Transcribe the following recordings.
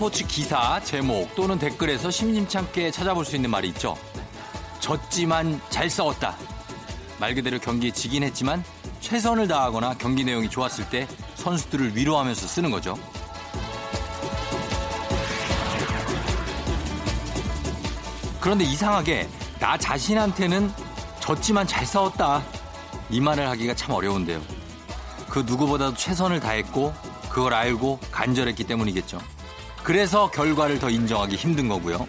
스포츠 기사, 제목 또는 댓글에서 심심찮게 찾아볼 수 있는 말이 있죠. 졌지만 잘 싸웠다. 말 그대로 경기에 지긴 했지만 최선을 다하거나 경기 내용이 좋았을 때 선수들을 위로하면서 쓰는 거죠. 그런데 이상하게 나 자신한테는 졌지만 잘 싸웠다. 이 말을 하기가 참 어려운데요. 그 누구보다도 최선을 다했고 그걸 알고 간절했기 때문이겠죠. 그래서 결과를 더 인정하기 힘든 거고요.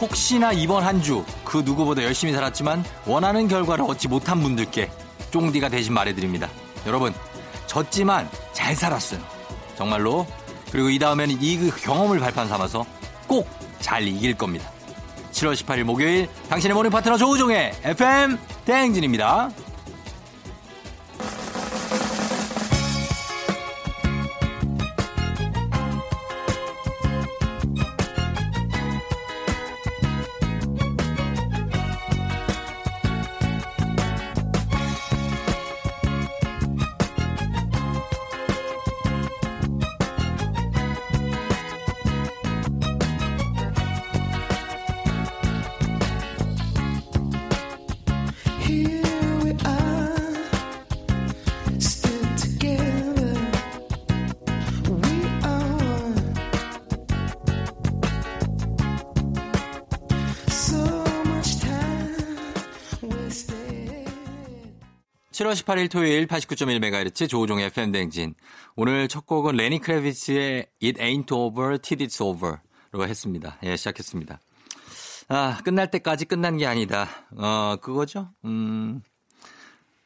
혹시나 이번 한 주 그 누구보다 열심히 살았지만 원하는 결과를 얻지 못한 분들께 쫑디가 대신 말해드립니다. 여러분, 졌지만 잘 살았어요. 정말로. 그리고 이 다음에는 이 경험을 발판 삼아서 꼭 잘 이길 겁니다. 7월 18일 목요일 당신의 모닝 파트너 조우종의 FM 대행진입니다. 7월 18일 토요일 89.1MHz 조우종의 FM 대행진. 오늘 첫 곡은 레니 크레비츠의 It Ain't Over Till It's Over로 했습니다. 예, 시작했습니다. 아, 끝날 때까지 끝난 게 아니다. 그거죠?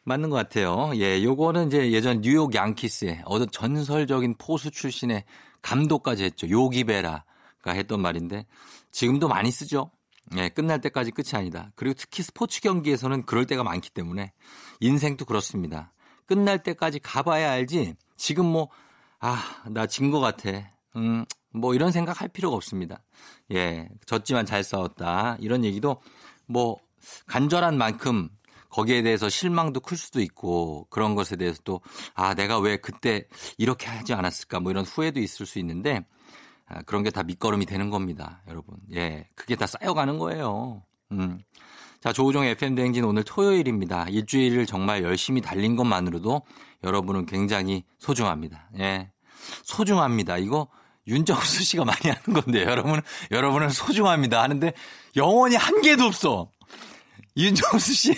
맞는 것 같아요. 예, 요거는 이제 예전 뉴욕 양키스의 어떤 전설적인 포수 출신의 감독까지 했죠. 요기베라가 했던 말인데 지금도 많이 쓰죠. 예, 끝날 때까지 끝이 아니다. 그리고 특히 스포츠 경기에서는 그럴 때가 많기 때문에 인생도 그렇습니다. 끝날 때까지 가봐야 알지 지금 뭐, 나 진 것 같아. 뭐 이런 생각 할 필요가 없습니다. 예, 졌지만 잘 싸웠다. 이런 얘기도 뭐 간절한 만큼 거기에 대해서 실망도 클 수도 있고 그런 것에 대해서 또 내가 왜 그때 이렇게 하지 않았을까 뭐 이런 후회도 있을 수 있는데 그런 게 다 밑거름이 되는 겁니다, 여러분. 예, 그게 다 쌓여가는 거예요. 자, 조우종의 FM 대행진 오늘 토요일입니다. 일주일을 정말 열심히 달린 것만으로도 여러분은 굉장히 소중합니다. 예, 소중합니다. 이거 윤정수 씨가 많이 하는 건데 여러분은 소중합니다 하는데 영원히 한 개도 없어. 윤정수 씨,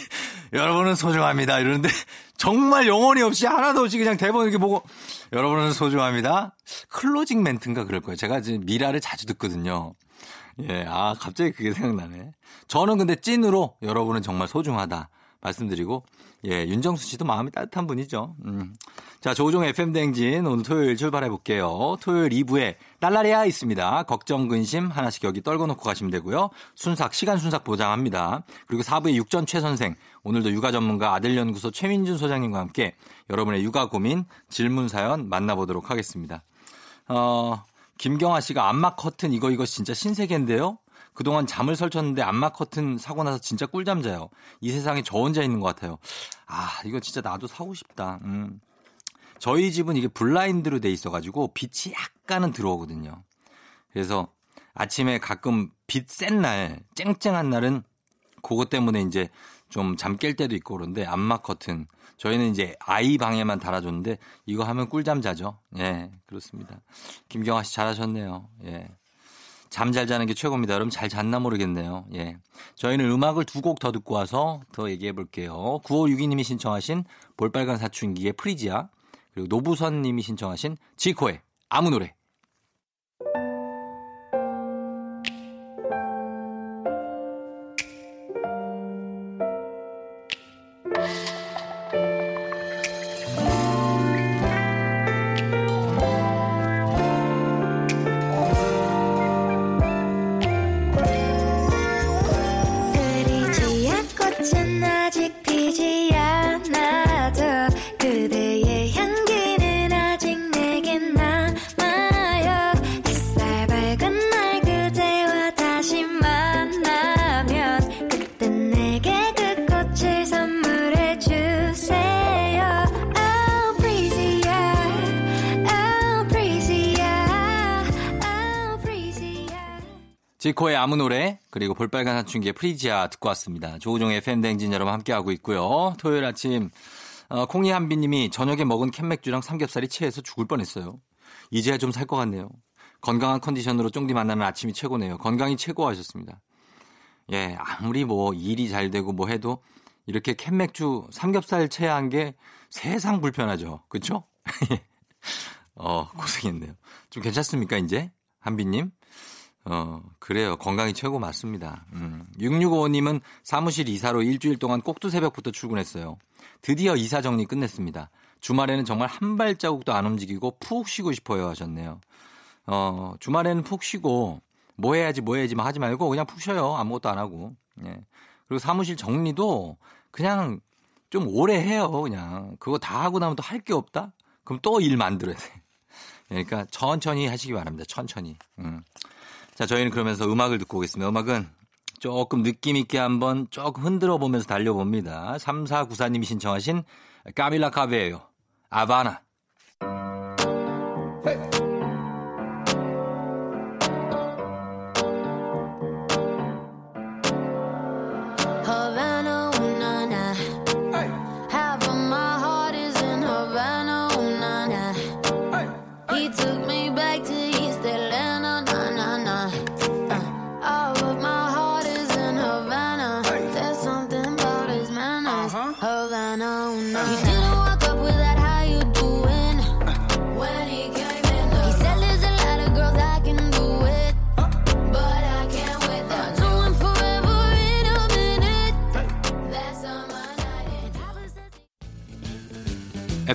여러분은 소중합니다 이러는데 정말 영혼이 없이 하나도 없이 그냥 대본 이렇게 보고 여러분은 소중합니다. 클로징 멘트인가 그럴 거예요. 제가 지금 미라를 자주 듣거든요. 예, 갑자기 그게 생각나네. 저는 근데 찐으로 여러분은 정말 소중하다 말씀드리고, 예, 윤정수 씨도 마음이 따뜻한 분이죠. 자, 조우종의 FM 대행진 오늘 토요일 출발해 볼게요. 토요일 2부에 딸라리아 있습니다. 걱정, 근심 하나씩 여기 떨궈놓고 가시면 되고요. 시간 순삭 보장합니다. 그리고 4부의 육전 최 선생, 오늘도 육아 전문가 아들연구소 최민준 소장님과 함께 여러분의 육아 고민, 질문 사연 만나보도록 하겠습니다. 김경아 씨가 안마 커튼 이거 진짜 신세계인데요. 그동안 잠을 설쳤는데 안마 커튼 사고 나서 진짜 꿀잠 자요. 이 세상에 저 혼자 있는 것 같아요. 이거 진짜 나도 사고 싶다. 저희 집은 이게 블라인드로 돼 있어가지고 빛이 약간은 들어오거든요. 그래서 아침에 가끔 빛 센 날, 쨍쨍한 날은 그것 때문에 이제 좀 잠 깰 때도 있고 그런데 안마 커튼. 저희는 이제 아이 방에만 달아줬는데 이거 하면 꿀잠 자죠. 예, 그렇습니다. 김경아 씨 잘하셨네요. 예. 잠 잘 자는 게 최고입니다. 여러분 잘 잤나 모르겠네요. 예, 저희는 음악을 두 곡 더 듣고 와서 더 얘기해 볼게요. 9562님이 신청하신 볼빨간 사춘기의 프리지아, 그리고 노부선님이 신청하신 지코의 아무 노래. 그대의 향기는 아직 내 지코의 아무 노래 그리고 볼빨간 사춘기의 프리지아 듣고 왔습니다. 조우종의 FM댕진 여러분 함께하고 있고요. 토요일 아침 콩이한비님이 저녁에 먹은 캔맥주랑 삼겹살이 체해서 죽을 뻔했어요. 이제야 좀 살 것 같네요. 건강한 컨디션으로 쫑디 만나는 아침이 최고네요. 건강이 최고 하셨습니다. 예, 아무리 뭐 일이 잘 되고 뭐 해도 이렇게 캔맥주 삼겹살 체한 게 세상 불편하죠. 그렇죠? 고생했네요. 좀 괜찮습니까 이제? 한비님? 그래요. 건강이 최고 맞습니다. 6655님은 사무실 이사로 일주일 동안 꼭두 새벽부터 출근했어요. 드디어 이사 정리 끝냈습니다. 주말에는 정말 한 발자국도 안 움직이고 푹 쉬고 싶어요 하셨네요. 주말에는 푹 쉬고 뭐 해야지 하지 말고 그냥 푹 쉬어요. 아무것도 안 하고. 예. 그리고 사무실 정리도 그냥 좀 오래 해요. 그냥 그거 다 하고 나면 또 할 게 없다? 그럼 또 일 만들어야 돼. 그러니까 천천히 하시기 바랍니다. 천천히. 자, 저희는 그러면서 음악을 듣고 오겠습니다. 음악은 조금 느낌 있게 한번 조금 흔들어 보면서 달려봅니다. 3494님이 신청하신 까밀라 카베요. 아바나.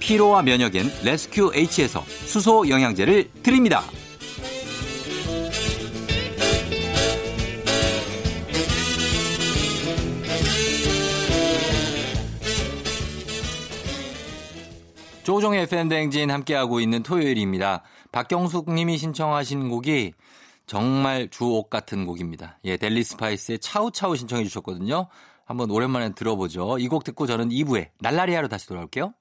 피로와 면역엔 레스큐 H에서 수소 영양제를 드립니다. 조종의 FM대행진 함께하고 있는 토요일입니다. 박경숙 님이 신청하신 곡이 정말 주옥 같은 곡입니다. 예, 델리 스파이스의 차우차우 신청해 주셨거든요. 한번 오랜만에 들어보죠. 이 곡 듣고 저는 2부에 날라리아로 다시 돌아올게요.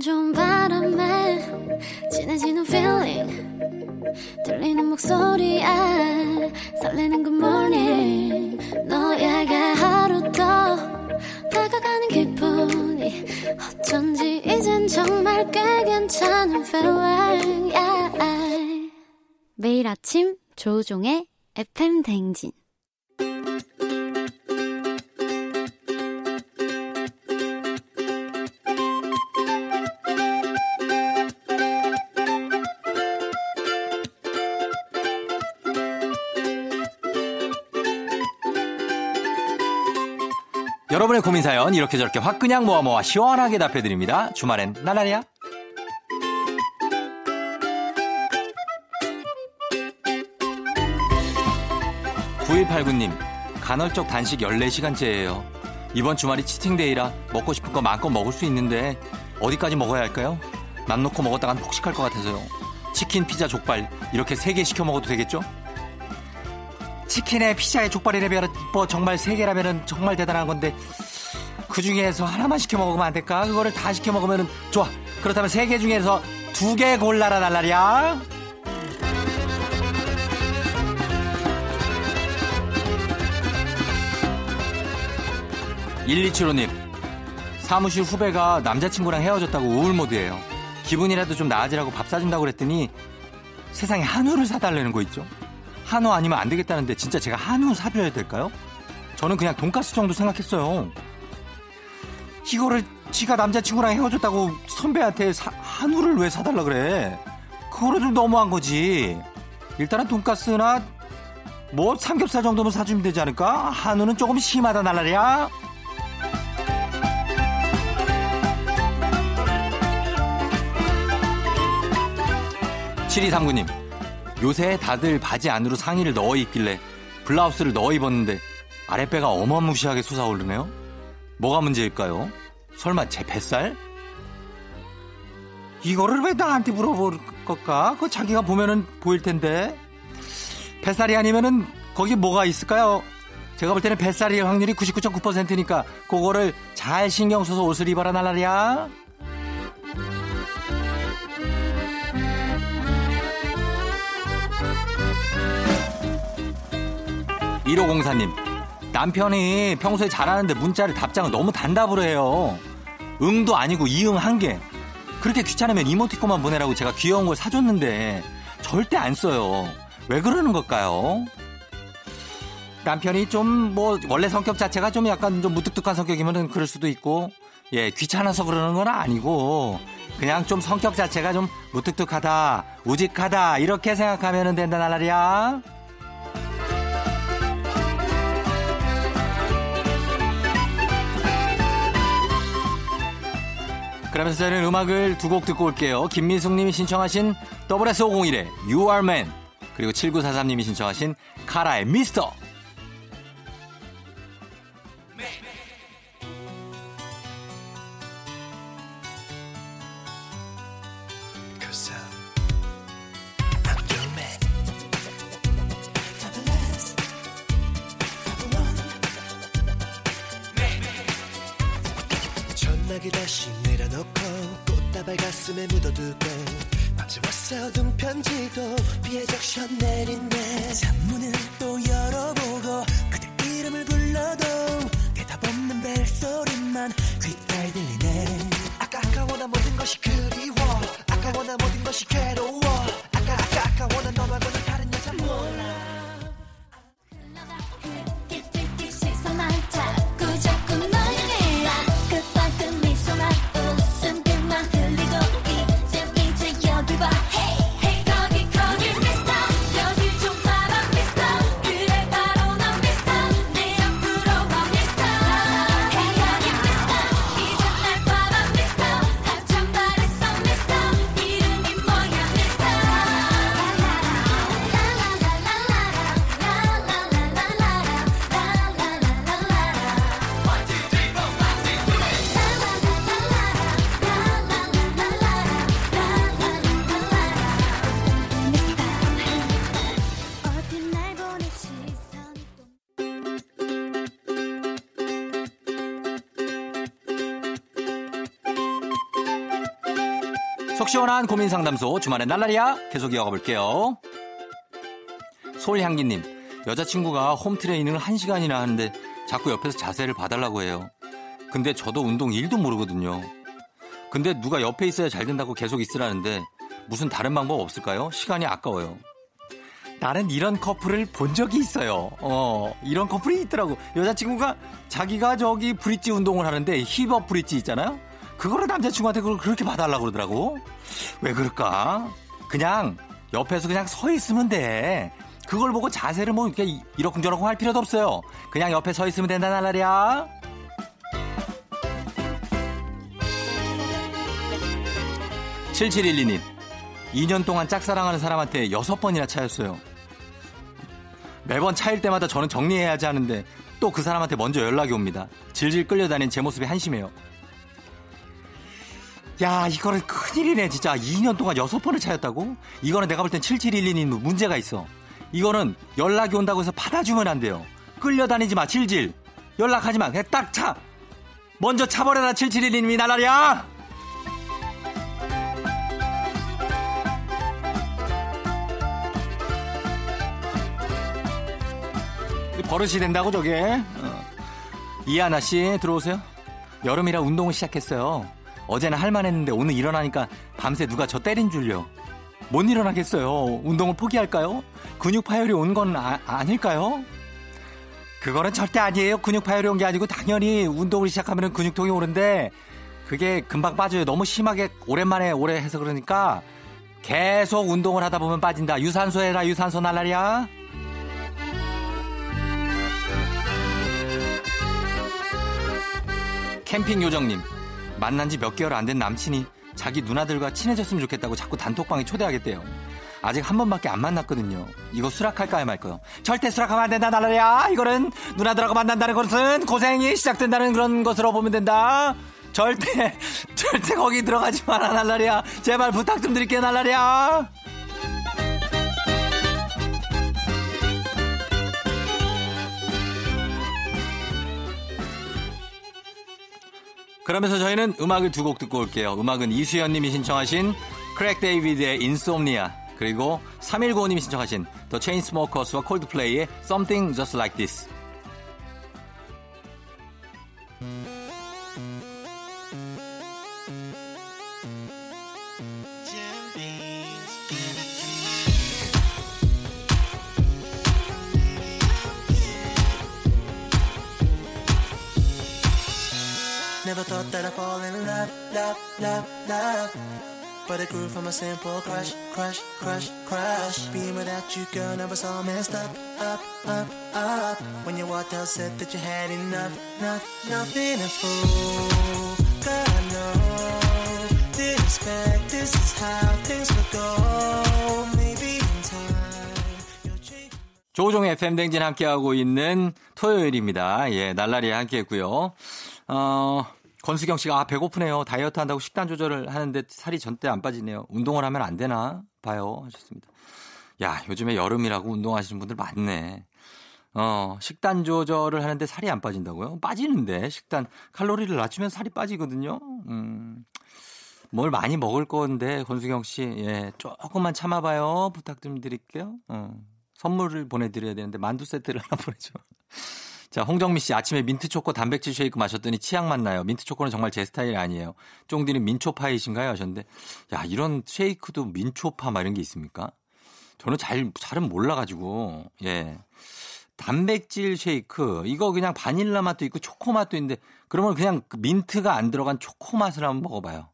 기분 좋은 바람에 진해지는 feeling 들리는 목소리에 설레는 good morning 너에게 하루 더 다가가는 기분이 어쩐지 이젠 정말 꽤 괜찮은 feeling yeah. 매일 아침 조우종의 FM 대행진 여러분의 고민사연 이렇게 저렇게 확 그냥 모아 시원하게 답해드립니다. 주말엔 나란히야. 9189님 간헐적 단식 14시간째예요. 이번 주말이 치팅데이라 먹고 싶은 거 마음껏 먹을 수 있는데 어디까지 먹어야 할까요? 맘 놓고 먹었다간 폭식할 것 같아서요. 치킨, 피자, 족발 이렇게 3개 시켜 먹어도 되겠죠? 치킨에 피자에 족발이라면 뭐 정말 3개라면 정말 대단한 건데 그중에서 하나만 시켜 먹으면 안 될까? 그거를 다 시켜 먹으면 좋아. 그렇다면 3개 중에서 2개 골라라 날라리야. (1275님) 사무실 후배가 남자친구랑 헤어졌다고 우울모드예요. 기분이라도 좀 나아지라고 밥 사준다고 그랬더니 세상에 한우를 사달라는 거 있죠. 한우 아니면 안 되겠다는데 진짜 제가 한우 사줘야 될까요? 저는 그냥 돈가스 정도 생각했어요. 이거를 지가 남자친구랑 헤어졌다고 선배한테 한우를 왜 사달라 그래? 그거는 좀 너무한 거지. 일단은 돈가스나 뭐 삼겹살 정도면 사주면 되지 않을까? 한우는 조금 심하다 날라리야. 7239님 요새 다들 바지 안으로 상의를 넣어 입길래 블라우스를 넣어 입었는데 아랫배가 어마무시하게 솟아오르네요. 뭐가 문제일까요? 설마 제 뱃살? 이거를 왜 나한테 물어볼 걸까? 그거 자기가 보면은 보일 텐데 뱃살이 아니면은 거기 뭐가 있을까요? 제가 볼 때는 뱃살일 확률이 99.9%니까 그거를 잘 신경 써서 옷을 입어라 날라리야. 1504님 남편이 평소에 잘하는데 문자를 답장을 너무 단답으로 해요. 응도 아니고 이응 한 개. 그렇게 귀찮으면 이모티콘만 보내라고 제가 귀여운 걸 사줬는데 절대 안 써요. 왜 그러는 걸까요? 남편이 좀 뭐 원래 성격 자체가 좀 약간 좀 무뚝뚝한 성격이면은 그럴 수도 있고 예 귀찮아서 그러는 건 아니고 그냥 좀 성격 자체가 좀 무뚝뚝하다 우직하다 이렇게 생각하면 된다 날라리야. 그러면서 저희는 음악을 2곡 듣고 올게요. 김민숙님이 신청하신 SS501의 You Are Man 그리고 7943님이 신청하신 카라의 미스터. 다시 내려놓고 꽃다발 가슴에 묻어두고 밤새 왔어 둔 편지도 비해적셔 내린네 창문을 또 열어보고 그대 이름을 불러도 대답 없는 벨소리만 귓가에 들리네 아까워나 모든 것이 그리워 아까워나 모든 것이 괴로워 아까워나 너하고는 다른 여자 몰라 깊이 씻어만 자꾸자꾸 너에게 끝발끝 속 시원한 고민상담소 주말엔 날라리야 계속 이어가 볼게요. 솔향기님, 여자친구가 홈트레이닝을 1시간이나 하는데 자꾸 옆에서 자세를 봐달라고 해요. 근데 저도 운동 1도 모르거든요. 근데 누가 옆에 있어야 잘 된다고 계속 있으라는데 무슨 다른 방법 없을까요? 시간이 아까워요. 나는 이런 커플을 본 적이 있어요. 이런 커플이 있더라고. 여자친구가 자기가 저기 브릿지 운동을 하는데 힙업 브릿지 있잖아요. 그거를 남자친구한테 그걸 그렇게 봐달라고 그러더라고. 왜 그럴까? 그냥 옆에서 그냥 서 있으면 돼. 그걸 보고 자세를 뭐 이렇게 이러쿵저러쿵 할 필요도 없어요. 그냥 옆에 서 있으면 된다 날라리야. 7712님. 2년 동안 짝사랑하는 사람한테 6번이나 차였어요. 매번 차일 때마다 저는 정리해야지 하는데 또 그 사람한테 먼저 연락이 옵니다. 질질 끌려다닌 제 모습이 한심해요. 야, 이거는 큰일이네 진짜. 2년 동안 6번을 차였다고? 이거는 내가 볼 땐 7712님 문제가 있어. 이거는 연락이 온다고 해서 받아주면 안 돼요. 끌려다니지 마, 질질. 연락하지 마, 그냥 딱 차. 먼저 차버려라, 7712님이 날라리야. 버릇이 된다고 저게. 이하나씨 들어오세요. 여름이라 운동을 시작했어요. 어제는 할만했는데 오늘 일어나니까 밤새 누가 저 때린 줄요. 못 일어나겠어요. 운동을 포기할까요? 근육 파열이 온 건 아닐까요? 그거는 절대 아니에요. 근육 파열이 온 게 아니고 당연히 운동을 시작하면 근육통이 오는데 그게 금방 빠져요. 너무 심하게 오랜만에 오래 해서 그러니까 계속 운동을 하다 보면 빠진다. 유산소 해라, 유산소 날라리야. 캠핑요정님, 만난 지 몇 개월 안 된 남친이 자기 누나들과 친해졌으면 좋겠다고 자꾸 단톡방에 초대하겠대요. 아직 한 번밖에 안 만났거든요. 이거 수락할까요 말까요? 절대 수락하면 안 된다 날라리야. 이거는 누나들하고 만난다는 것은 고생이 시작된다는 그런 것으로 보면 된다. 절대 거기 들어가지 마라 날라리야. 제발 부탁 좀 드릴게요 날라리야. 그러면서 저희는 음악을 2곡 듣고 올게요. 음악은 이수연님이 신청하신 크랙 데이비드의 인솜니아, 그리고 3195님이 신청하신 더 체인스모커스와 콜드플레이의 Something Just Like This. Never thought that I'd fall in love, love, love, love. But it grew from a simple crush, crush, crush, crush. Being without you, girl, never saw messed up, up, up, up. When you walked out, said that you had enough, nothing to fool. God, I know, didn't expect this is how things would go. Maybe in time, you'll change. 조종의 FM 댕진 함께하고 있는 토요일입니다. 예, 날라리에 함께했고요. 권수경 씨가 배고프네요. 다이어트 한다고 식단 조절을 하는데 살이 절대 안 빠지네요. 운동을 하면 안 되나 봐요 하셨습니다. 야, 요즘에 여름이라고 운동하시는 분들 많네. 식단 조절을 하는데 살이 안 빠진다고요? 빠지는데 식단 칼로리를 낮추면 살이 빠지거든요. 뭘 많이 먹을 건데 권수경 씨, 예, 조금만 참아봐요. 부탁 좀 드릴게요. 선물을 보내드려야 되는데 만두 세트를 하나 보내줘. 자, 홍정미 씨, 아침에 민트초코 단백질 쉐이크 마셨더니 치약 맞나요? 민트초코는 정말 제 스타일이 아니에요. 쫑디는 민초파이신가요? 하셨는데, 야, 이런 쉐이크도 민초파 막 이런 게 있습니까? 저는 잘은 몰라가지고, 예. 단백질 쉐이크, 이거 그냥 바닐라 맛도 있고 초코 맛도 있는데, 그러면 그냥 민트가 안 들어간 초코 맛을 한번 먹어봐요.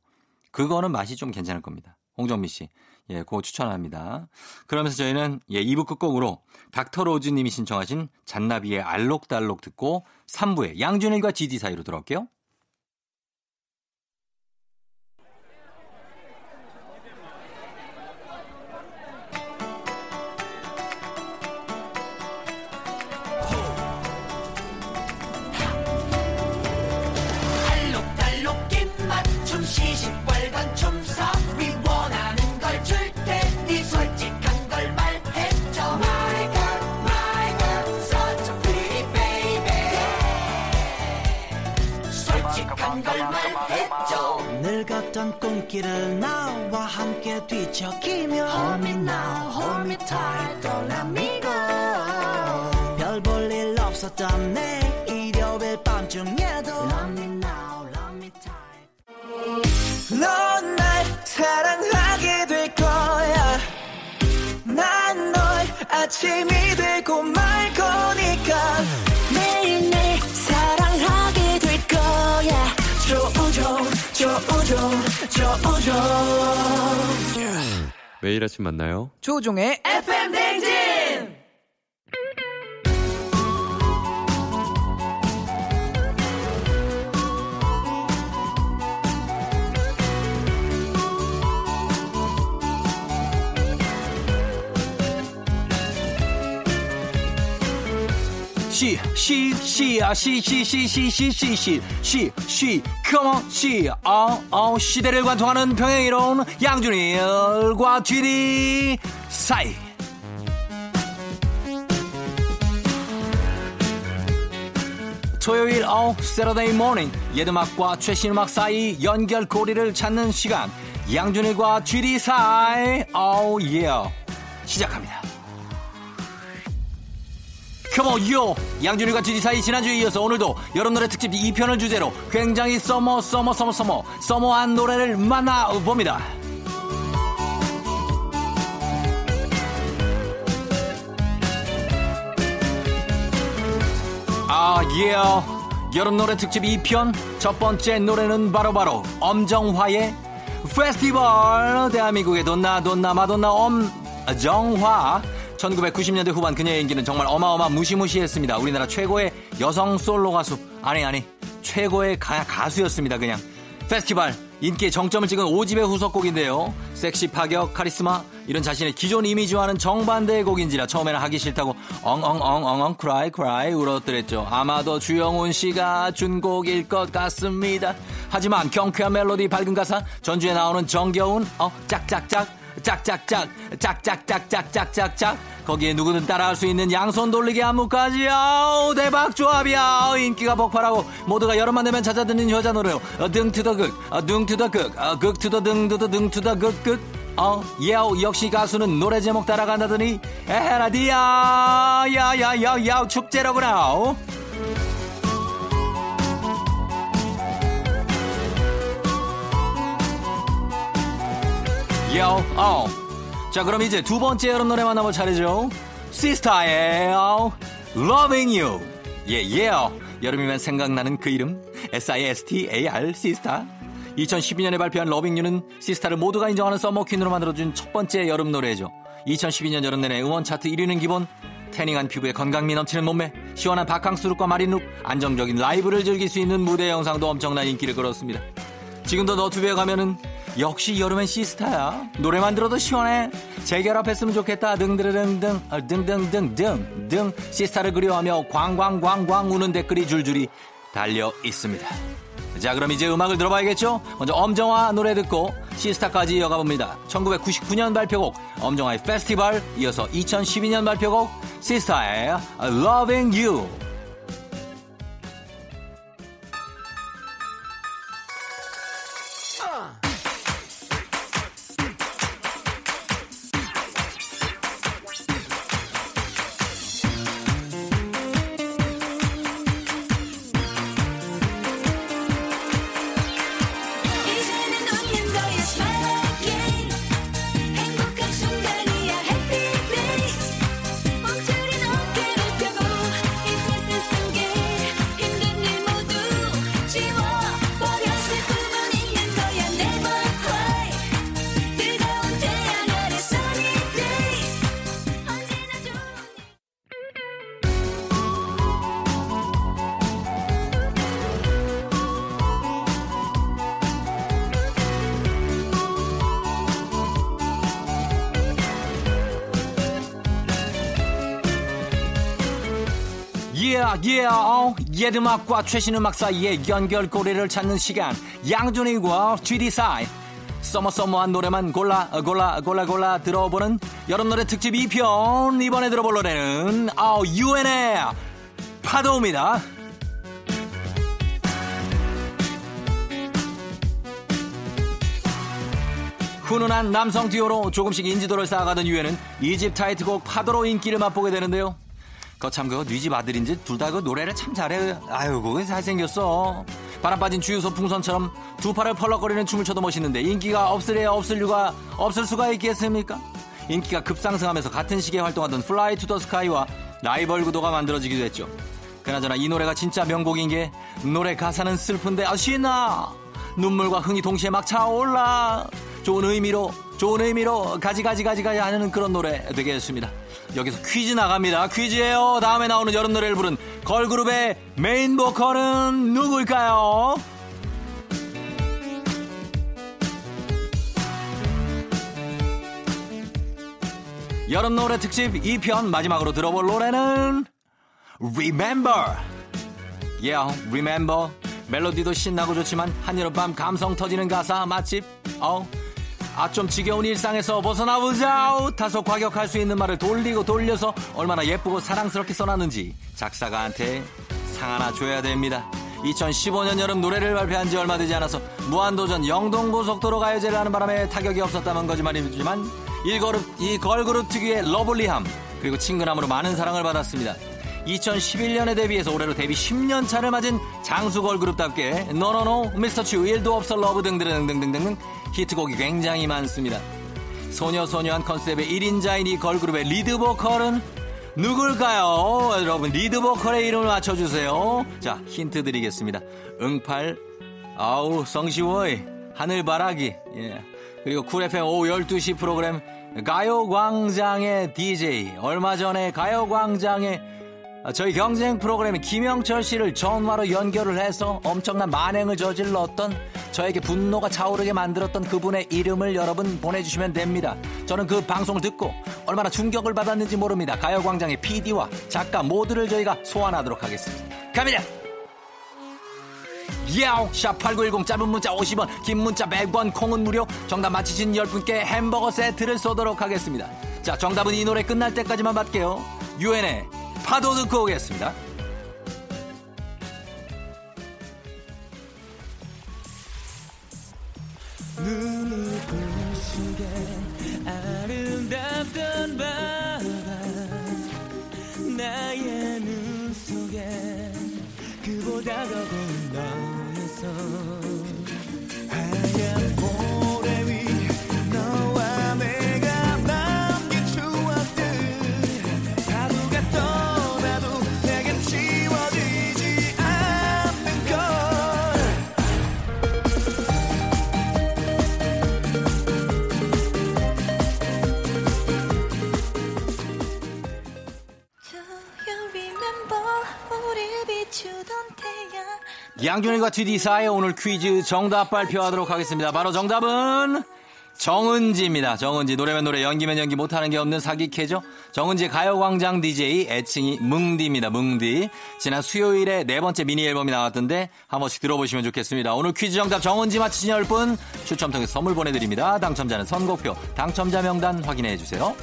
그거는 맛이 좀 괜찮을 겁니다. 홍정미 씨. 예, 그거 추천합니다. 그러면서 저희는, 예, 2부 끝곡으로 닥터로즈 님이 신청하신 잔나비의 알록달록 듣고 3부에 양준일과 GD 사이로 돌아올게요. 걷던 꿈길을 나와 함께 뒤척이며 Hold me now, hold me tight, don't let me go. 별 볼 일 없었던 내 일요일 밤중에도 Love me now, love me tight. 넌 날 사랑하게 될 거야. 난 널 아침이 되고 말 거니까 매일매일 사랑하게 될 거야. 조우종 매일 아침 만나요. 조우종의 FM 댕진. come on, 시대를 관통하는 평행이론 양준일과 GD 사이. 토요일 Saturday morning 옛음악과 최신음악 사이 연결고리를 찾는 시간 양준일과 GD 사이 시작합니다. 컴온요! 양준일과 GD 사이 지난주에 이어서 오늘도 여름노래 특집 2편을 주제로 굉장히 서머한 노래를 만나봅니다. 여름노래 특집 2편 첫 번째 노래는 바로바로 엄정화의 페스티벌. 대한민국의 돈나 마돈나 엄정화. 1990년대 후반 그녀의 인기는 정말 무시무시했습니다. 우리나라 최고의 여성 솔로 가수, 최고의 가수였습니다. 그냥 페스티벌 인기의 정점을 찍은 5집의 후속곡인데요. 섹시 파격, 카리스마 이런 자신의 기존 이미지와는 정반대의 곡인지라 처음에는 하기 싫다고 엉엉 울었더랬죠. 아마도 주영훈 씨가 준 곡일 것 같습니다. 하지만 경쾌한 멜로디, 밝은 가사, 전주에 나오는 정겨운 짝짝짝 거기에 누구든 따라할 수 있는 양손 돌리기 안무까지 대박 조합이야. 인기가 폭발하고 모두가 여름만 되면 찾아듣는 여자 노래요. 등 투더 극 역시 가수는 노래 제목 따라간다더니 에라디야 야야야야 축제로구나. 자, 그럼 이제 두 번째 여름 노래 만나볼 차례죠. 시스타의 Loving You. 여름이면 생각나는 그 이름 SISTAR 시스타. 2012년에 발표한 Loving You는 시스타를 모두가 인정하는 서머퀸으로 만들어준 첫 번째 여름 노래죠. 2012년 여름 내내 음원 차트 1위는 기본, 태닝한 피부에 건강미 넘치는 몸매, 시원한 바캉스룩과 마린룩, 안정적인 라이브를 즐길 수 있는 무대 영상도 엄청난 인기를 끌었습니다. 지금도 너튜브에 가면은 역시 여름엔 시스타야. 노래만 들어도 시원해. 재결합했으면 좋겠다. 등등등. 시스타를 그리워하며 광광광광 우는 댓글이 줄줄이 달려 있습니다. 자, 그럼 이제 음악을 들어봐야겠죠? 먼저 엄정화 노래 듣고 시스타까지 이어가 봅니다. 1999년 발표곡 엄정화의 페스티벌, 이어서 2012년 발표곡 시스타의 Loving You. 옛음악과 최신음악 사이의 연결고리를 찾는 시간 양준일과 GD 사이. 서머서머한 노래만 골라 들어보는 여름노래 특집 2편. 이번에 들어볼 노래는 UN의 파도입니다. 훈훈한 남성 듀오로 조금씩 인지도를 쌓아가던 유엔은 2집 타이틀곡 파도로 인기를 맛보게 되는데요. 거참 그거 네 집 아들인지 둘 다 그 노래를 참 잘해. 아이고 왜 잘생겼어. 바람 빠진 주유소 풍선처럼 두 팔을 펄럭거리는 춤을 춰도 멋있는데 인기가 없으래야 없을 수가 있겠습니까? 인기가 급상승하면서 같은 시기에 활동하던 플라이 투 더 스카이와 라이벌 구도가 만들어지기도 했죠. 그나저나 이 노래가 진짜 명곡인 게 노래 가사는 슬픈데 아 신나 눈물과 흥이 동시에 막 차올라 좋은 의미로 가지가지 하는 그런 노래 되겠습니다. 여기서 퀴즈 나갑니다. 퀴즈예요. 다음에 나오는 여름 노래를 부른 걸그룹의 메인 보컬은 누구일까요? '여름 노래 특집' 2편 마지막으로 들어볼 노래는 Remember. Yeah, Remember. 멜로디도 신나고 좋지만 한여름밤 감성 터지는 가사 맛집. 좀 지겨운 일상에서 벗어나보자. 다소 과격할 수 있는 말을 돌리고 돌려서 얼마나 예쁘고 사랑스럽게 써놨는지 작사가한테 상 하나 줘야 됩니다. 2015년 여름 노래를 발표한 지 얼마 되지 않아서 무한도전 영동고속도로 가요제를 하는 바람에 타격이 없었다면 거짓말이지만 이 걸그룹 특유의 러블리함 그리고 친근함으로 많은 사랑을 받았습니다. 2011년에 데뷔해서 올해로 데뷔 10년 차를 맞은 장수 걸그룹답게 노노노, 미스터 츄, 일도 없어 러브 등등 히트곡이 굉장히 많습니다. 소녀소녀한 컨셉의 1인자인 이 걸그룹의 리드보컬은 누굴까요? 여러분 리드보컬의 이름을 맞춰주세요. 자 힌트 드리겠습니다. 응팔, 아우 성시워이, 하늘바라기, 예. 그리고 쿨FM 오후 12시 프로그램 가요광장의 DJ, 얼마 전에 가요광장의 저희 경쟁 프로그램에 김영철 씨를 전화로 연결을 해서 엄청난 만행을 저질렀던 저에게 분노가 차오르게 만들었던 그분의 이름을 여러분 보내주시면 됩니다. 저는 그 방송을 듣고 얼마나 충격을 받았는지 모릅니다. 가요광장의 PD와 작가 모두를 저희가 소환하도록 하겠습니다. 갑니다. 야옹 샵8910 짧은 문자 50원 긴 문자 100원 콩은 무료. 정답 맞히신 10분께 햄버거 세트를 쏘도록 하겠습니다. 자 정답은 이 노래 끝날 때까지만 받게요. 유엔의 파도 듣고 오겠습니다. 눈이 부시게 아름답던 바다 나의 눈 속에 그보다 더 고운 너의 손 하얀 모래 위 너와 내가 남긴 추억들 파도가 떠 양준일과 TD사의 오늘 퀴즈 정답 발표하도록 하겠습니다. 바로 정답은 정은지입니다. 정은지 노래면 노래 연기면 연기 못하는 게 없는 사기캐죠. 정은지 가요광장 DJ 애칭이 뭉디입니다. 뭉디 지난 수요일에 네 번째 미니앨범이 나왔던데 한 번씩 들어보시면 좋겠습니다. 오늘 퀴즈 정답 정은지 맞히신 10분 추첨 통해서 선물 보내드립니다. 당첨자는 선곡표 당첨자 명단 확인해주세요.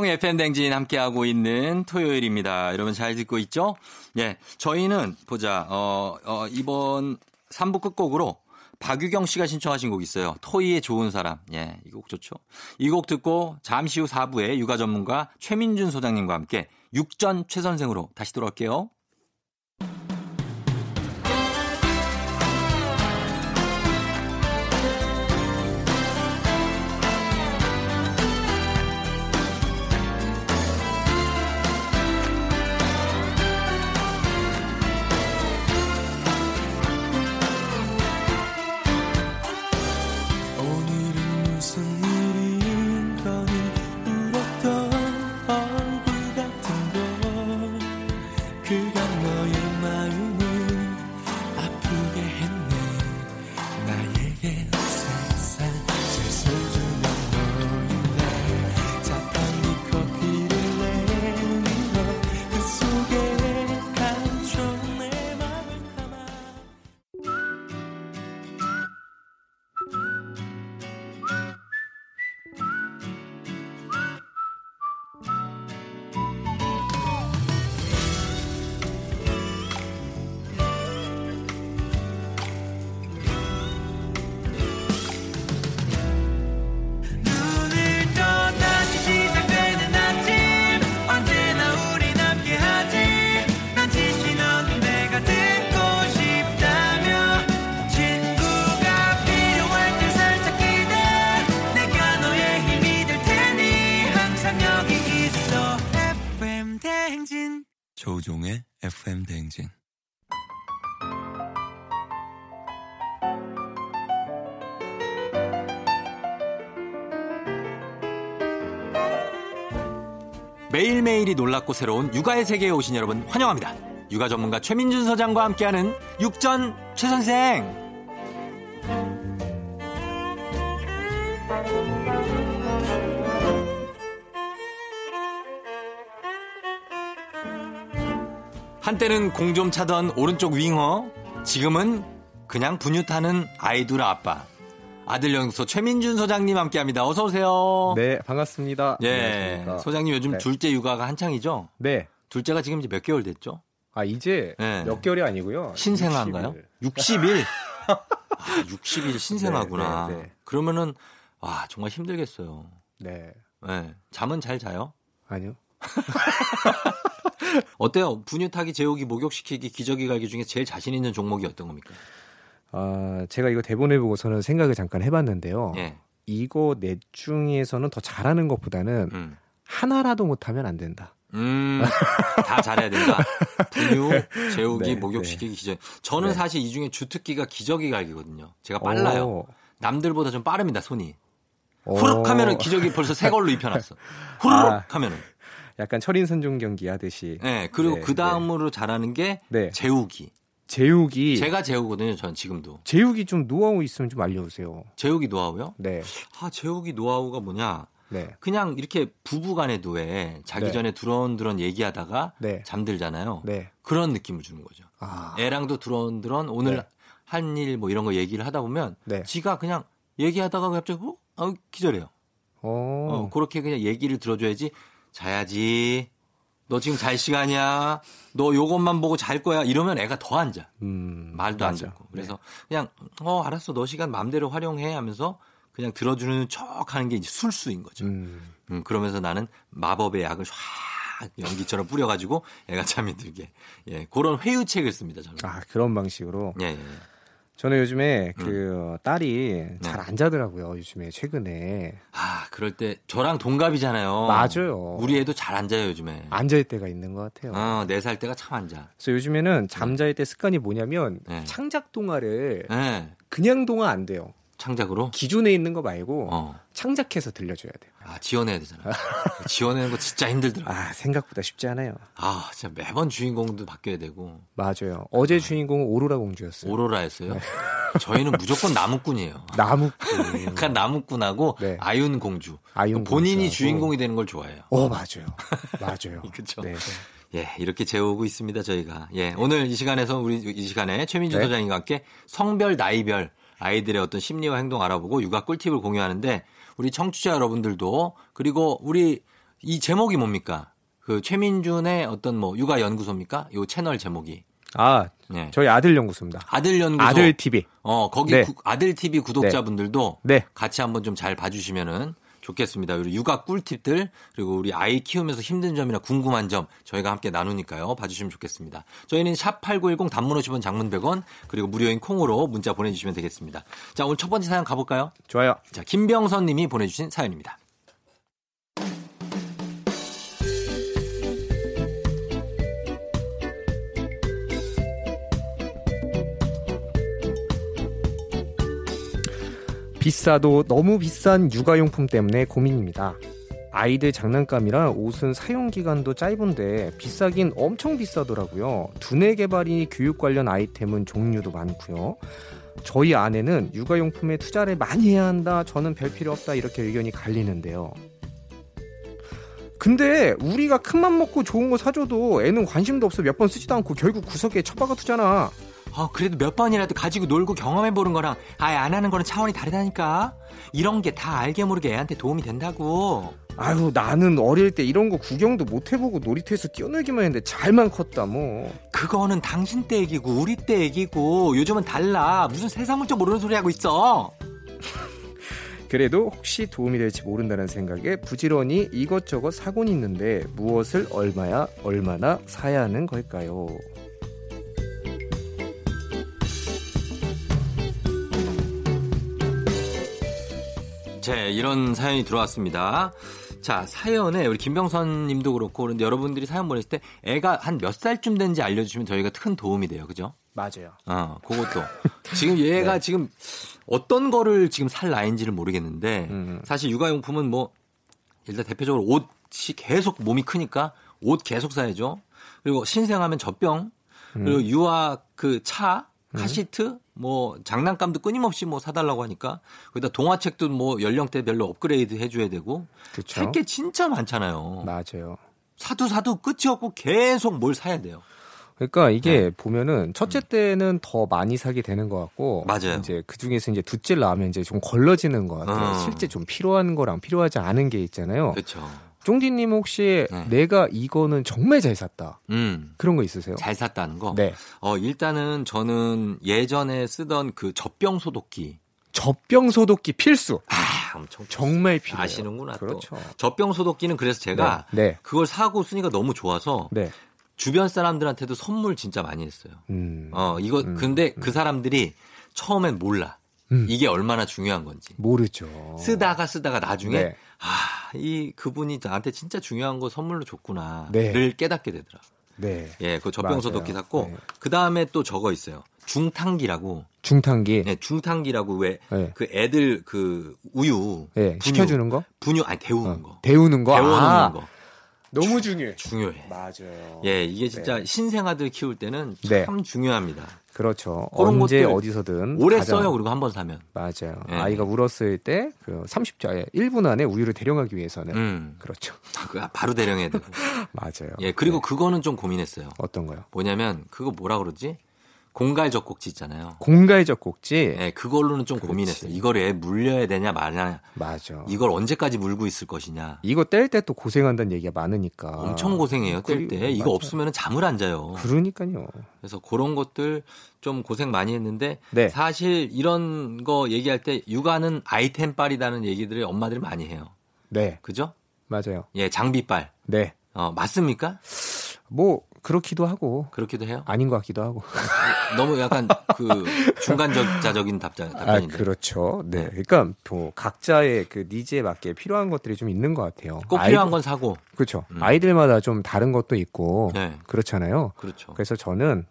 FM 댕진 함께하고 있는 토요일입니다. 여러분 잘 듣고 있죠? 예. 저희는 보자. 이번 3부 끝곡으로 박유경 씨가 신청하신 곡 있어요. 토이의 좋은 사람. 예. 이 곡 좋죠. 이 곡 듣고 잠시 후 4부에 육아 전문가 최민준 소장님과 함께 육전 최 선생으로 다시 돌아올게요. 조우종의 FM 대행진. 매일매일이 놀랍고 새로운 육아의 세계에 오신 여러분 환영합니다. 육아 전문가 최민준 소장과 함께하는 육전 최선생. 한때는 공 좀 차던 오른쪽 윙어, 지금은 그냥 분유 타는 아이돌 아빠. 아들 연구소 최민준 소장님 함께합니다. 어서 오세요. 네, 반갑습니다. 예, 안녕하십니까. 소장님 요즘 네. 둘째 육아가 한창이죠? 네. 둘째가 지금 이제 몇 개월 됐죠? 아, 이제 네. 몇 개월이 아니고요. 신생아인가요? 60일. 아, 60일 신생아구나. 네, 네, 네. 그러면은 와 정말 힘들겠어요. 네. 네. 잠은 잘 자요? 아니요. 어때요? 분유 타기, 재우기, 목욕시키기, 기저귀 갈기 중에 제일 자신 있는 종목이 어떤 겁니까? 아, 제가 이거 대본을 보고서는 생각을 잠깐 해봤는데요. 예. 이거 넷 중에서는 더 잘하는 것보다는 하나라도 못하면 안 된다. 다 잘해야 된다. 분유, 재우기, 네, 목욕시키기, 네. 기저귀. 저는 네. 사실 이 중에 주특기가 기저귀 갈기거든요. 제가 빨라요. 남들보다 좀 빠릅니다, 손이. 후룩 하면은 기저귀 벌써 새 걸로 입혀놨어. 후룩 하면은. 약간 철인선종 경기 하듯이. 네, 그리고 네, 그 다음으로 네. 잘하는 게 네. 재우기. 재우기. 제가 재우거든요, 전 지금도. 재우기 좀 노하우 있으면 좀 알려주세요. 재우기 노하우요? 네. 아, 재우기 노하우가 뭐냐. 네. 그냥 이렇게 부부 간에도 왜 자기 네. 전에 두런두런 얘기하다가 네. 잠들잖아요. 네. 그런 느낌을 주는 거죠. 아. 애랑도 두런두런 오늘 네. 한 일 뭐 이런 거 얘기를 하다 보면 네. 지가 그냥 얘기하다가 갑자기 기절해요. 그렇게 그냥 얘기를 들어줘야지. 자야지. 너 지금 잘 시간이야. 너 요것만 보고 잘 거야. 이러면 애가 더 안 자. 말도 맞아. 안 듣고. 그래서 네. 그냥 알았어. 너 시간 마음대로 활용해 하면서 그냥 들어주는 척하는 게 이제 술수인 거죠. 그러면서 나는 마법의 약을 확 연기처럼 뿌려가지고 애가 잠이 들게. 예, 그런 회유책을 씁니다. 저는. 아 그런 방식으로. 예. 예. 저는 요즘에 그 딸이 잘 안 자더라고요. 요즘에 최근에. 아, 그럴 때 저랑 동갑이잖아요. 맞아요. 우리 애도 잘 안 자요, 요즘에. 안 잘 때가 있는 것 같아요. 4살 때가 참 안 자. 그래서 요즘에는 잠잘 때 습관이 뭐냐면 창작 동화를 그냥 동화 안 돼요. 창작으로? 기존에 있는 거 말고 창작해서 들려줘야 돼요. 아, 지어내야 되잖아요. 지어내는 거 진짜 힘들더라고요. 아, 생각보다 쉽지 않아요. 아, 진짜 매번 주인공도 바뀌어야 되고. 맞아요. 어제 주인공은 오로라 공주였어요. 오로라였어요? 네. 저희는 무조건 나무꾼이에요. 나무꾼. 약간 나무꾼하고 네. 아윤 공주. 아윤 본인이 공주하고. 주인공이 되는 걸 좋아해요. 맞아요. 맞아요. 그렇죠. 네. 예, 이렇게 재우고 있습니다, 저희가. 예, 오늘 이 시간에 최민준 소장님과 함께 성별, 나이별 아이들의 어떤 심리와 행동 알아보고 육아 꿀팁을 공유하는데 우리 청취자 여러분들도 그리고 우리 이 제목이 뭡니까? 그 최민준의 어떤 뭐 육아 연구소입니까? 요 채널 제목이. 아, 네. 저희 아들 연구소입니다. 아들 연구소. 아들 TV. 거기 네. 아들 TV 구독자분들도 네. 같이 한번 좀 잘 봐주시면은 좋겠습니다. 우리 육아 꿀팁들 그리고 우리 아이 키우면서 힘든 점이나 궁금한 점 저희가 함께 나누니까요. 봐주시면 좋겠습니다. 저희는 샵8910 단문 50원 장문 100원 그리고 무료인 콩으로 문자 보내주시면 되겠습니다. 자 오늘 첫 번째 사연 가볼까요? 좋아요. 자 김병선 님이 보내주신 사연입니다. 비싸도 너무 비싼 육아용품 때문에 고민입니다. 아이들 장난감이라 옷은 사용기간도 짧은데 비싸긴 엄청 비싸더라고요. 두뇌 개발이니 교육 관련 아이템은 종류도 많고요. 저희 아내는 육아용품에 투자를 많이 해야 한다. 저는 별 필요 없다. 이렇게 의견이 갈리는데요. 근데 우리가 큰맘 먹고 좋은 거 사줘도 애는 관심도 없어 몇 번 쓰지도 않고 결국 구석에 처박아두잖아. 그래도 몇 번이라도 가지고 놀고 경험해보는 거랑 아예 안 하는 거는 차원이 다르다니까. 이런 게 다 알게 모르게 애한테 도움이 된다고. 아유 나는 어릴 때 이런 거 구경도 못 해보고 놀이터에서 뛰어놀기만 했는데 잘만 컸다 뭐. 그거는 당신 때 얘기고 우리 때 얘기고 요즘은 달라. 무슨 세사물적 모르는 소리 하고 있어. 그래도 혹시 도움이 될지 모른다는 생각에 부지런히 이것저것 사곤 있는데 무엇을 얼마나 사야 하는 걸까요? 네, 이런 사연이 들어왔습니다. 자, 사연에 우리 김병선 님도 그렇고 그런데 여러분들이 사연 보내실 때 애가 한 몇 살쯤 된지 알려주시면 저희가 큰 도움이 돼요. 그죠? 맞아요. 그것도. 지금 얘가 네. 지금 어떤 거를 지금 살 나이인지를 모르겠는데 사실 육아용품은 뭐 일단 대표적으로 옷이 계속 몸이 크니까 옷 계속 사야죠. 그리고 신생하면 젖병, 그리고 유아 그 차, 카시트, 뭐 장난감도 끊임없이 뭐 사달라고 하니까 거기다 동화책도 뭐 연령대별로 업그레이드 해줘야 되고 살 게 진짜 많잖아요. 맞아요. 사도 끝이 없고 계속 뭘 사야 돼요. 그러니까 이게 네. 보면은 첫째 때는 더 많이 사게 되는 것 같고, 맞아요. 이제 그 중에서 이제 둘째를 낳으면 이제 좀 걸러지는 것 같아요. 실제 좀 필요한 거랑 필요하지 않은 게 있잖아요. 그렇죠. 종디님 혹시 네. 내가 이거는 정말 잘 샀다. 그런 거 있으세요? 잘 샀다는 거? 네. 일단은 저는 예전에 쓰던 그 젖병 소독기. 젖병 소독기 필수. 아, 엄청 정말 필요해요. 아시는구나. 그렇죠. 또. 젖병 소독기는 그래서 제가 네. 그걸 사고 쓰니까 너무 좋아서 네. 주변 사람들한테도 선물 진짜 많이 했어요. 이거 근데 그 사람들이 처음엔 몰라. 이게 얼마나 중요한 건지. 모르죠. 쓰다가 나중에 네. 이 그분이 나한테 진짜 중요한 거 선물로 줬구나를 네. 깨닫게 되더라. 네. 예, 그 젖병소독기 샀고 네. 그 다음에 또 저거 있어요. 중탕기라고. 중탕기. 네, 중탕기라고 왜 그 네. 애들 그 우유 네. 시켜주는 거? 분유 아니 데우는 거. 데우는 거. 데워놓는 거. 너무 중요해. 중요해. 맞아요. 예, 이게 진짜 네. 신생아들 키울 때는 참 네. 중요합니다. 그렇죠. 언제 어디서든 오래 써요. 그리고 한번 사면. 맞아요. 네. 아이가 울었을 때 그 1분 안에 우유를 대령하기 위해서는 그렇죠. 바로 대령해야 되고. 맞아요. 예, 그리고 네. 그거는 좀 고민했어요. 어떤 거요? 뭐냐면 그거 뭐라 그러지? 공갈 젖꼭지 있잖아요. 공갈 젖꼭지? 네, 그걸로는 좀 그렇지. 고민했어요. 이걸 왜 물려야 되냐 마냐. 맞아. 이걸 언제까지 물고 있을 것이냐. 이거 뗄 때 또 고생한다는 얘기가 많으니까. 엄청 고생해요. 뗄 때. 이거 없으면 잠을 안 자요. 그러니까요. 그래서 그런 것들 좀 고생 많이 했는데 네. 사실 이런 거 얘기할 때 육아는 아이템 빨이라는 얘기들을 엄마들이 많이 해요. 네. 그죠? 맞아요. 예, 장비 빨. 네. 맞습니까? 뭐. 그렇기도 하고. 그렇기도 해요? 아닌 것 같기도 하고. 너무 약간 그 중간적인 답변인데. 아, 그렇죠. 네. 그러니까 뭐 각자의 그 니즈에 맞게 필요한 것들이 좀 있는 것 같아요. 꼭 필요한 건 사고. 그렇죠. 아이들마다 좀 다른 것도 있고. 네. 그렇잖아요. 그렇죠. 그래서 저는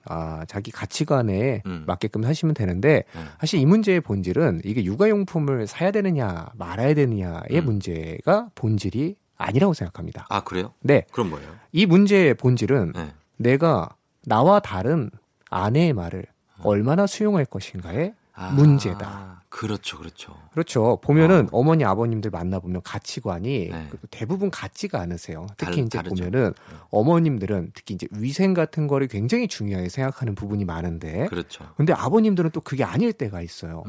자기 가치관에 맞게끔 사시면 되는데 사실 이 문제의 본질은 이게 육아용품을 사야 되느냐 말아야 되느냐의 문제가 본질이 아니라고 생각합니다. 아, 그래요? 네. 그럼 뭐예요? 이 문제의 본질은 네. 내가 나와 다른 아내의 말을 얼마나 수용할 것인가의 문제다. 그렇죠, 그렇죠. 그렇죠. 보면은 어머니, 아버님들 만나보면 가치관이 네. 대부분 같지가 않으세요. 특히 이제 보면은 어머님들은 특히 이제 위생 같은 거를 굉장히 중요하게 생각하는 부분이 많은데. 그렇죠. 근데 아버님들은 또 그게 아닐 때가 있어요.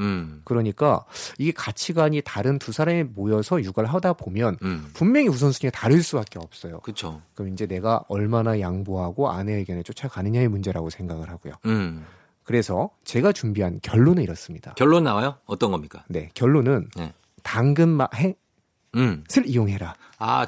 그러니까 이게 가치관이 다른 두 사람이 모여서 육아를 하다 보면 분명히 우선순위가 다를 수밖에 없어요. 그렇죠. 그럼 이제 내가 얼마나 양보하고 아내의 의견을 쫓아가느냐의 문제라고 생각을 하고요. 그래서 제가 준비한 결론은 이렇습니다. 결론 나와요? 어떤 겁니까? 네, 결론은 네. 당근마켓을 이용해라. 아,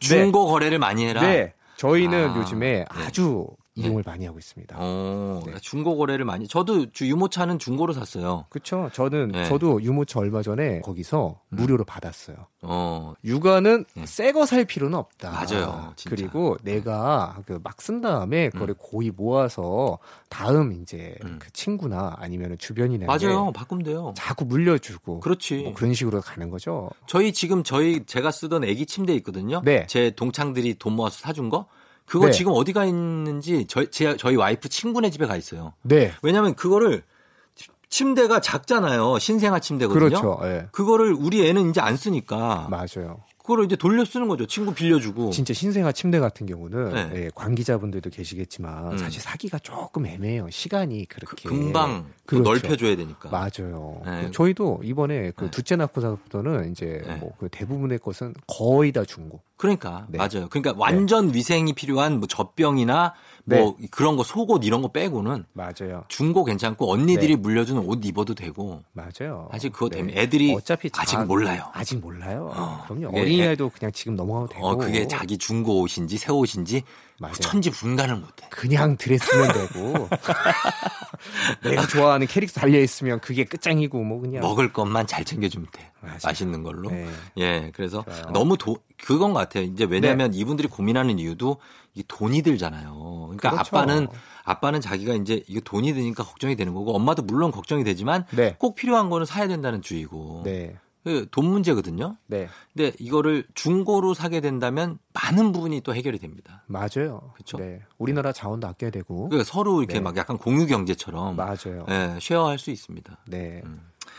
중고 거래를 많이 해라. 네, 저희는 요즘에 네. 아주 이용을 네. 많이 하고 있습니다. 네. 중고 거래를 많이. 저도 유모차는 중고로 샀어요. 그렇죠. 저도 유모차 얼마 전에 거기서 무료로 받았어요. 육아는 네. 새 거 살 필요는 없다. 맞아요. 진짜. 그리고 내가 그 막 쓴 다음에 그걸 고이 모아서 다음 이제 그 친구나 아니면 주변인에게 맞아요. 바꾸면 돼요. 자꾸 물려주고. 그렇지. 뭐 그런 식으로 가는 거죠. 제가 쓰던 아기 침대 있거든요. 네. 제 동창들이 돈 모아서 사준 거. 그거 네. 지금 어디가 있는지 저희 와이프 친구네 집에 가 있어요. 네. 왜냐하면 그거를 침대가 작잖아요. 신생아 침대거든요. 그렇죠. 네. 그거를 우리 애는 이제 안 쓰니까. 맞아요. 그걸 이제 돌려 쓰는 거죠. 친구 빌려주고. 진짜 신생아 침대 같은 경우는 네. 예, 관계자분들도 계시겠지만 사실 사기가 조금 애매해요. 시간이 그렇게. 금방 그렇죠. 넓혀줘야 되니까. 맞아요. 네. 저희도 이번에 그 둘째 낳고서부터는 이제 네. 뭐 그 대부분의 것은 거의 다 중고. 그러니까 네. 맞아요. 그러니까 완전 네. 위생이 필요한 뭐 젖병이나 뭐 네. 그런 거 속옷 이런 거 빼고는 맞아요. 중고 괜찮고 언니들이 네. 물려주는 옷 입어도 되고. 맞아요. 사실 그거 때문에 네. 애들이 어차피 아직 몰라요. 아직 몰라요. 그럼요. 어린이날도 그냥 지금 넘어가도 되고. 그게 자기 중고 옷인지 새 옷인지 맞아요. 천지 분간을 못해. 그냥 드레스면 되고 내가 좋아하는 캐릭터 달려있으면 그게 끝장이고 뭐 그냥 먹을 것만 잘 챙겨주면 돼. 맞아요. 맛있는 걸로. 네. 예, 그래서 좋아요. 너무 그건 것 같아요. 이제 왜냐하면 네. 이분들이 고민하는 이유도 이게 돈이 들잖아요. 그러니까 그렇죠. 아빠는 자기가 이제 이게 돈이 드니까 걱정이 되는 거고 엄마도 물론 걱정이 되지만 네. 꼭 필요한 거는 사야 된다는 주의고. 네. 돈 문제거든요. 네. 근데 이거를 중고로 사게 된다면 많은 부분이 또 해결이 됩니다. 맞아요. 그렇죠. 네. 우리나라 자원도 아껴야 되고. 그러니까 서로 이렇게 네. 막 약간 공유 경제처럼. 맞아요. 네, 쉐어할 수 있습니다. 네.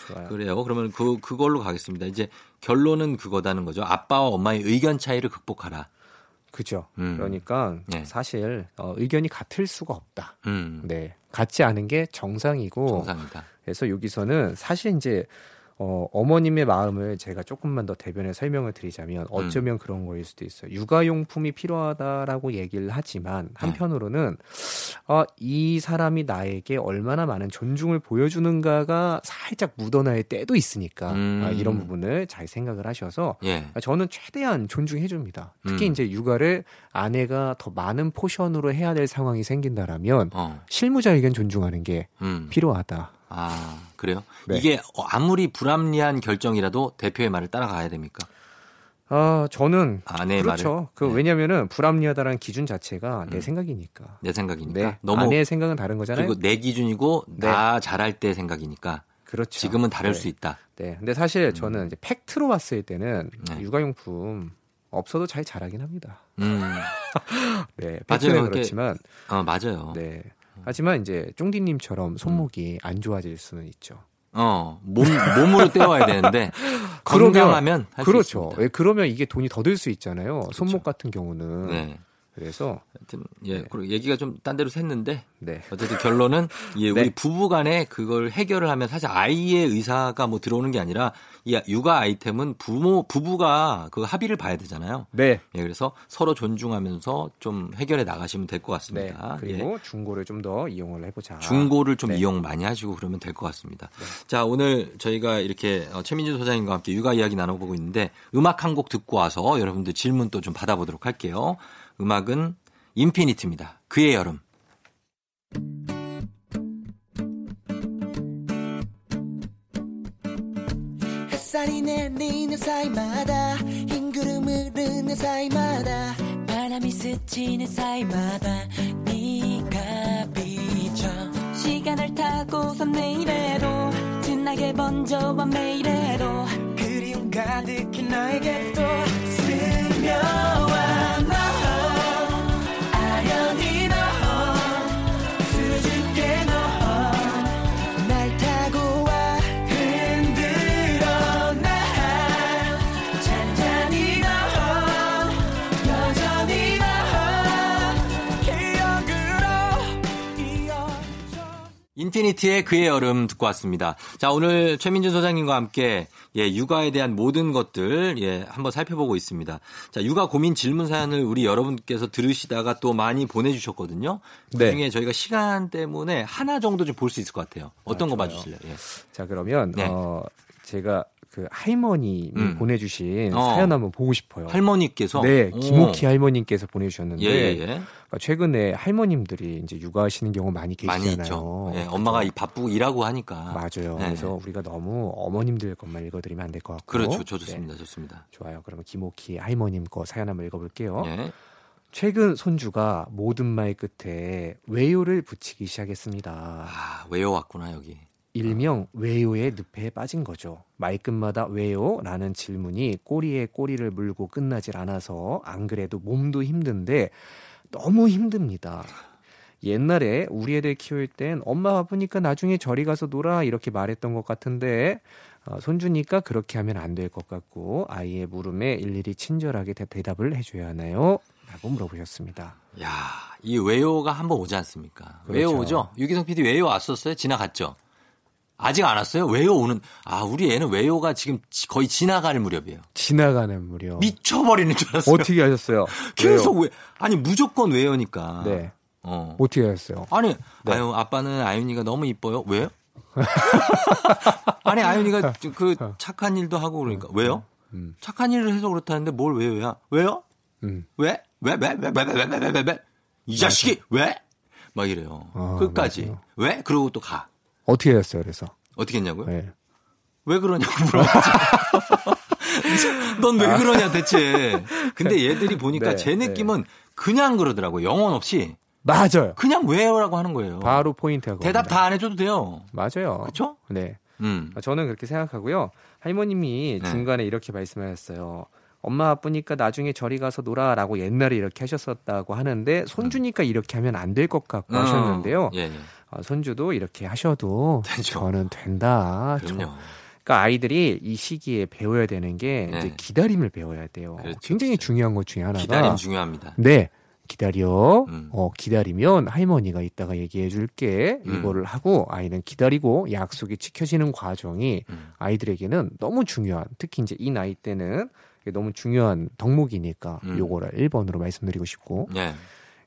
좋아요. 그래요. 그러면 그걸로 가겠습니다. 이제 결론은 그거다는 거죠. 아빠와 엄마의 의견 차이를 극복하라. 그죠. 그러니까 네. 사실 의견이 같을 수가 없다. 네. 같지 않은 게 정상이고. 정상이다. 그래서 여기서는 사실 이제. 어머님의 마음을 제가 조금만 더 대변해 설명을 드리자면 어쩌면 그런 거일 수도 있어요. 육아용품이 필요하다라고 얘기를 하지만 한편으로는 이 사람이 나에게 얼마나 많은 존중을 보여주는가가 살짝 묻어날 때도 있으니까 이런 부분을 잘 생각을 하셔서 예. 저는 최대한 존중해 줍니다. 특히 이제 육아를 아내가 더 많은 포션으로 해야 될 상황이 생긴다라면 실무자 의견 존중하는 게 필요하다. 아, 그래요? 네. 이게 아무리 불합리한 결정이라도 대표의 말을 따라가야 됩니까? 저는 아내의 그렇죠. 말을. 그 네. 왜냐면은 불합리하다라는 기준 자체가 내 생각이니까. 내 생각이니까. 네. 너무 아내의 생각은 다른 거잖아요. 그리고 내 기준이고 네. 나 잘할 때 생각이니까. 그렇죠. 지금은 다를 네. 수 있다. 네. 근데 사실 저는 이제 팩트로 봤을 때는 네. 육아용품 없어도 잘 자라긴 합니다. 네. 팩트는 그렇지만. 맞아요. 네. 하지만 이제 쫑디님처럼 손목이 안 좋아질 수는 있죠. 몸으로 떼어야 되는데 건강하면 할 수 그렇죠. 있습니다. 그러면 이게 돈이 더 들 수 있잖아요. 그렇죠. 손목 같은 경우는. 네. 그래서 하여튼 예, 네. 그리고 얘기가 좀 딴 데로 샜는데 네. 어쨌든 결론은 예, 우리 네. 부부간에 그걸 해결을 하면 사실 아이의 의사가 뭐 들어오는 게 아니라 이 육아 아이템은 부부가 그 합의를 봐야 되잖아요. 네. 예, 그래서 서로 존중하면서 좀 해결해 나가시면 될 것 같습니다. 네. 그리고 예. 중고를 좀 더 이용을 해보자. 중고를 좀 네. 이용 많이 하시고 그러면 될 것 같습니다. 네. 자, 오늘 저희가 이렇게 최민준 소장님과 함께 육아 이야기 나눠보고 있는데 음악 한 곡 듣고 와서 여러분들 질문 또 좀 받아보도록 할게요. 음악은 인피니트입니다. 그의 여름. 햇살이 내리는 사이마다 흰 구름을 흐르는 사이마다 바람이 스치는 사이마다 네가 비쳐 시간을 타고선 내일에도 빛나게 번져와 매일에도 그리움 가득히 나에게 또 스며와 인피니티의 그의 여름 듣고 왔습니다. 자, 오늘 최민준 소장님과 함께 예, 육아에 대한 모든 것들 예, 한번 살펴보고 있습니다. 자, 육아 고민 질문 사연을 우리 여러분께서 들으시다가 또 많이 보내주셨거든요. 그중에 네. 저희가 시간 때문에 하나 정도 좀 볼 수 있을 것 같아요. 어떤 거 봐주실래요? 예. 자, 그러면 네. 제가 그 할머님이 보내주신 사연 한번 보고 싶어요. 할머니께서? 네, 김옥희 할머님께서 보내주셨는데 예, 예. 최근에 할머님들이 이제 육아하시는 경우 많이 계시잖아요. 많이 있죠. 예, 엄마가 바쁘고 일하고 하니까. 맞아요. 네. 그래서 우리가 너무 어머님들 것만 읽어드리면 안 될 것 같고. 그렇죠. 좋습니다. 네. 좋습니다. 좋아요. 그러면 김옥희 할머님 거 사연 한번 읽어볼게요. 예. 최근 손주가 모든 말 끝에 외요를 붙이기 시작했습니다. 아, 외요 왔구나 여기. 일명 외요의 늪에 빠진 거죠. 말끝마다 왜요라는 질문이 꼬리에 꼬리를 물고 끝나질 않아서 안 그래도 몸도 힘든데 너무 힘듭니다. 옛날에 우리 애들 키울 땐 엄마 바쁘니까 나중에 저리 가서 놀아 이렇게 말했던 것 같은데 손주니까 그렇게 하면 안 될 것 같고 아이의 물음에 일일이 친절하게 대답을 해줘야 하나요? 라고 물어보셨습니다. 야, 이 왜요가 한번 오지 않습니까? 그렇죠. 왜요 오죠? 유기성 PD 왜요 왔었어요? 지나갔죠? 아직 안 왔어요? 왜요 오는? 아, 우리 애는 왜요가 지금 거의 지나가는 무렵이에요. 지나가는 무렵. 미쳐버리는 줄 알았어요. 어떻게 하셨어요? 계속 왜? 아니 무조건 왜요니까. 네. 어떻게 하셨어요? 아니, 네. 아유 아빠는 아윤이가 너무 이뻐요. 왜요? 아니 아윤이가 그 착한 일도 하고 그러니까 왜요? 착한 일을 해서 그렇다는데 뭘 왜요야? 왜요? 왜? 왜? 왜? 왜? 왜? 왜? 왜? 왜? 왜? 왜? 왜? 이 자식이 왜? 막 이래요. 아, 끝까지. 맞아요. 왜? 그러고 또 가. 어떻게 했어요, 그래서? 어떻게 했냐고요? 네. 왜 그러냐고 물어봤지. 넌 왜 그러냐 대체. 근데 얘들이 보니까 네, 제 느낌은 네. 그냥 그러더라고요. 영혼 없이. 맞아요. 그냥 왜요라고 하는 거예요. 바로 포인트하고. 대답 다 안 해줘도 돼요. 맞아요. 그렇죠? 네. 저는 그렇게 생각하고요. 할머님이 네. 중간에 이렇게 말씀하셨어요. 엄마 아프니까 나중에 저리 가서 놀아라고 옛날에 이렇게 하셨었다고 하는데 손주니까 이렇게 하면 안 될 것 같고 하셨는데요. 예, 예. 손주도 이렇게 하셔도 되죠. 저는 된다. 그러니까 아이들이 이 시기에 배워야 되는 게 네. 이제 기다림을 배워야 돼요. 그렇죠, 굉장히 그렇죠. 중요한 것 중에 하나가. 기다림 중요합니다. 네. 기다려. 기다리면 할머니가 이따가 얘기해 줄게. 이거를 하고 아이는 기다리고 약속이 지켜지는 과정이 아이들에게는 너무 중요한, 특히 이제 이 나이 때는 너무 중요한 덕목이니까 요거를 1번으로 말씀드리고 싶고. 네.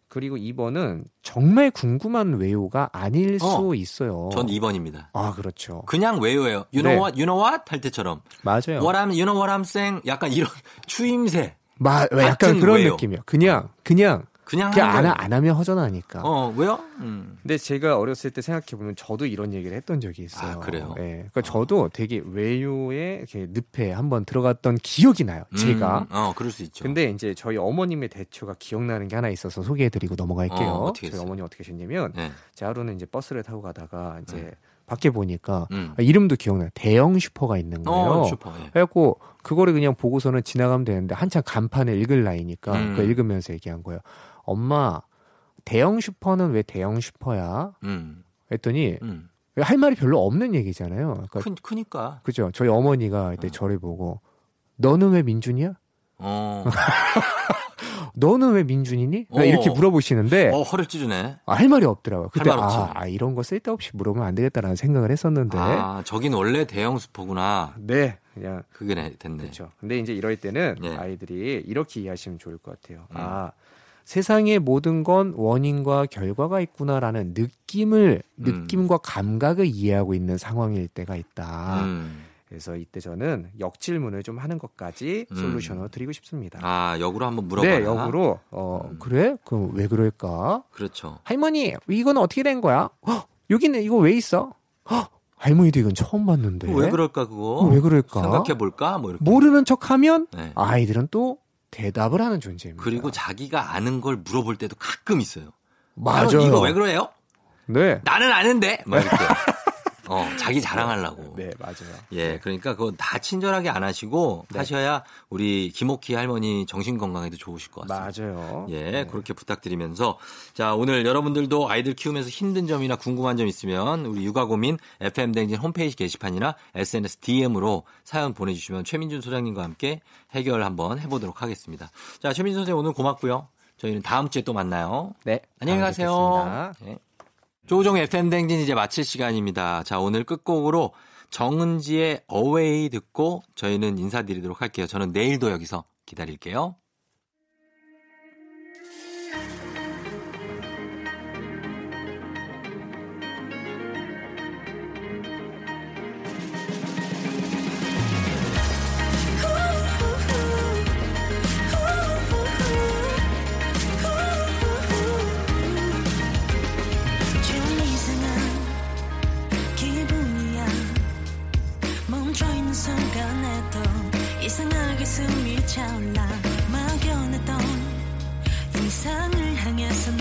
그리고 2번은 정말 궁금한 외요가 아닐 수 있어요. 전 2번입니다. 아, 그렇죠. 그냥 외요예요. You know 네. what? You know what? 할 때처럼. 맞아요. What I'm, you know what I'm saying? 약간 이런 추임새. 약간 그런 외요. 느낌이에요. 그냥 안 하면 허전하니까. 왜요? 근데 제가 어렸을 때 생각해보면 저도 이런 얘기를 했던 적이 있어요. 아, 그래요? 예. 그러니까 저도 되게 외요에 이렇게 늪에 한번 들어갔던 기억이 나요. 제가. 그럴 수 있죠. 근데 이제 저희 어머님의 대처가 기억나는 게 하나 있어서 소개해드리고 넘어갈게요. 저희 어머니 어떻게 하셨냐면, 네. 제 하루는 이제 버스를 타고 가다가 이제 밖에 보니까 이름도 기억나요. 대형 슈퍼가 있는 거예요. 예. 그래갖고 그거를 그냥 보고서는 지나가면 되는데 한참 간판에 읽을 나이니까 그걸 읽으면서 얘기한 거예요. 엄마, 대형 슈퍼는 왜 대형 슈퍼야? 했더니 할 말이 별로 없는 얘기잖아요. 그러니까. 그죠. 저희 어머니가 이때 저를 보고 너는 왜 민준이야? 너는 왜 민준이니? 이렇게 물어보시는데 허를 찌르네. 할 말이 없더라고요. 그때 이런 거 쓸데없이 물어보면 안 되겠다라는 생각을 했었는데 저긴 원래 대형 슈퍼구나. 네. 그냥 그게 됐네. 그렇죠. 근데 이제 이럴 때는 네. 아이들이 이렇게 이해하시면 좋을 것 같아요. 세상의 모든 건 원인과 결과가 있구나라는 느낌과 감각을 이해하고 있는 상황일 때가 있다. 그래서 이때 저는 역질문을 좀 하는 것까지 솔루션을 드리고 싶습니다. 역으로 한번 물어봐라. 네, 역으로. 그래? 그럼 왜 그럴까? 그렇죠. 할머니, 이건 어떻게 된 거야? 여기는 이거 왜 있어? 할머니도 이건 처음 봤는데. 왜 그럴까, 그거? 왜 그럴까? 생각해볼까? 뭐 이렇게. 모르는 척하면 네. 아이들은 또 대답을 하는 존재입니다. 그리고 자기가 아는 걸 물어볼 때도 가끔 있어요. 맞아요. 이거 왜 그래요? 네. 나는 아는데. 막 이렇게. 자기 자랑하려고. 네, 맞아요. 예, 그러니까 그건 다 친절하게 안 하시고 네. 하셔야 우리 김옥희 할머니 정신 건강에도 좋으실 것 같습니다. 맞아요. 예, 네. 그렇게 부탁드리면서 자, 오늘 여러분들도 아이들 키우면서 힘든 점이나 궁금한 점 있으면 우리 육아 고민 FM 댕진 홈페이지 게시판이나 SNS DM으로 사연 보내주시면 최민준 소장님과 함께 해결 한번 해보도록 하겠습니다. 자, 최민준 선생님 오늘 고맙고요. 저희는 다음 주에 또 만나요. 네, 안녕히 가세요. 네. 조종 FM 댕진 이제 마칠 시간입니다. 자, 오늘 끝곡으로 정은지의 어웨이 듣고 저희는 인사드리도록 할게요. 저는 내일도 여기서 기다릴게요. 이상하게 숨이 차올라 막연했던 이상을 향해서